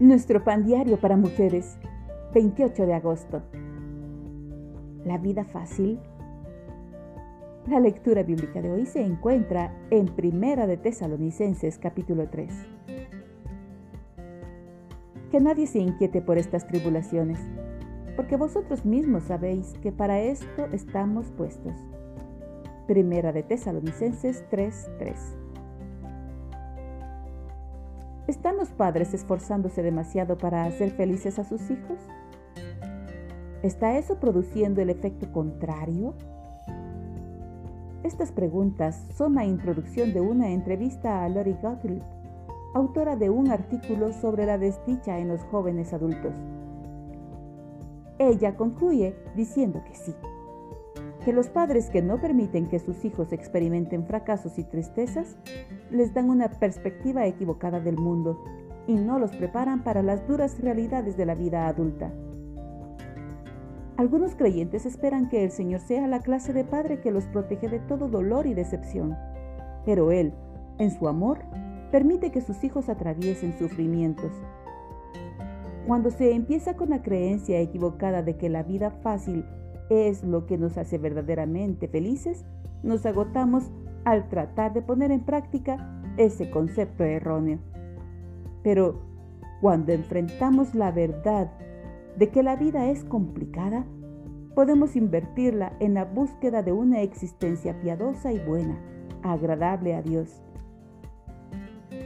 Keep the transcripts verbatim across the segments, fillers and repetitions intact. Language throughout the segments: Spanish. Nuestro pan diario para mujeres, veintiocho de agosto. La vida fácil. La lectura bíblica de hoy se encuentra en Primera de Tesalonicenses, capítulo tres. Que nadie se inquiete por estas tribulaciones, porque vosotros mismos sabéis que para esto estamos puestos. Primera de Tesalonicenses tres tres. ¿Están los padres esforzándose demasiado para hacer felices a sus hijos? ¿Está eso produciendo el efecto contrario? Estas preguntas son la introducción de una entrevista a Lori Gottlieb, autora de un artículo sobre la desdicha en los jóvenes adultos. Ella concluye diciendo que sí, que los padres que no permiten que sus hijos experimenten fracasos y tristezas les dan una perspectiva equivocada del mundo y no los preparan para las duras realidades de la vida adulta. Algunos creyentes esperan que el Señor sea la clase de padre que los protege de todo dolor y decepción, pero Él, en su amor, permite que sus hijos atraviesen sufrimientos. Cuando se empieza con la creencia equivocada de que la vida fácil es lo que nos hace verdaderamente felices, nos agotamos al tratar de poner en práctica ese concepto erróneo. Pero cuando enfrentamos la verdad de que la vida es complicada, podemos invertirla en la búsqueda de una existencia piadosa y buena, agradable a Dios.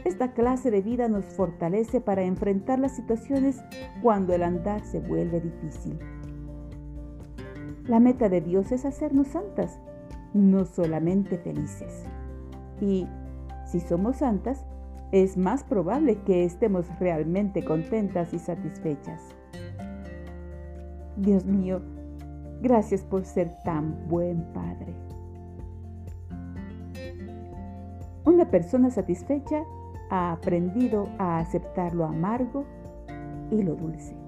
Esta clase de vida nos fortalece para enfrentar las situaciones cuando el andar se vuelve difícil. La meta de Dios es hacernos santas, no solamente felices. Y si somos santas, es más probable que estemos realmente contentas y satisfechas. Dios mío, gracias por ser tan buen Padre. Una persona satisfecha ha aprendido a aceptar lo amargo y lo dulce.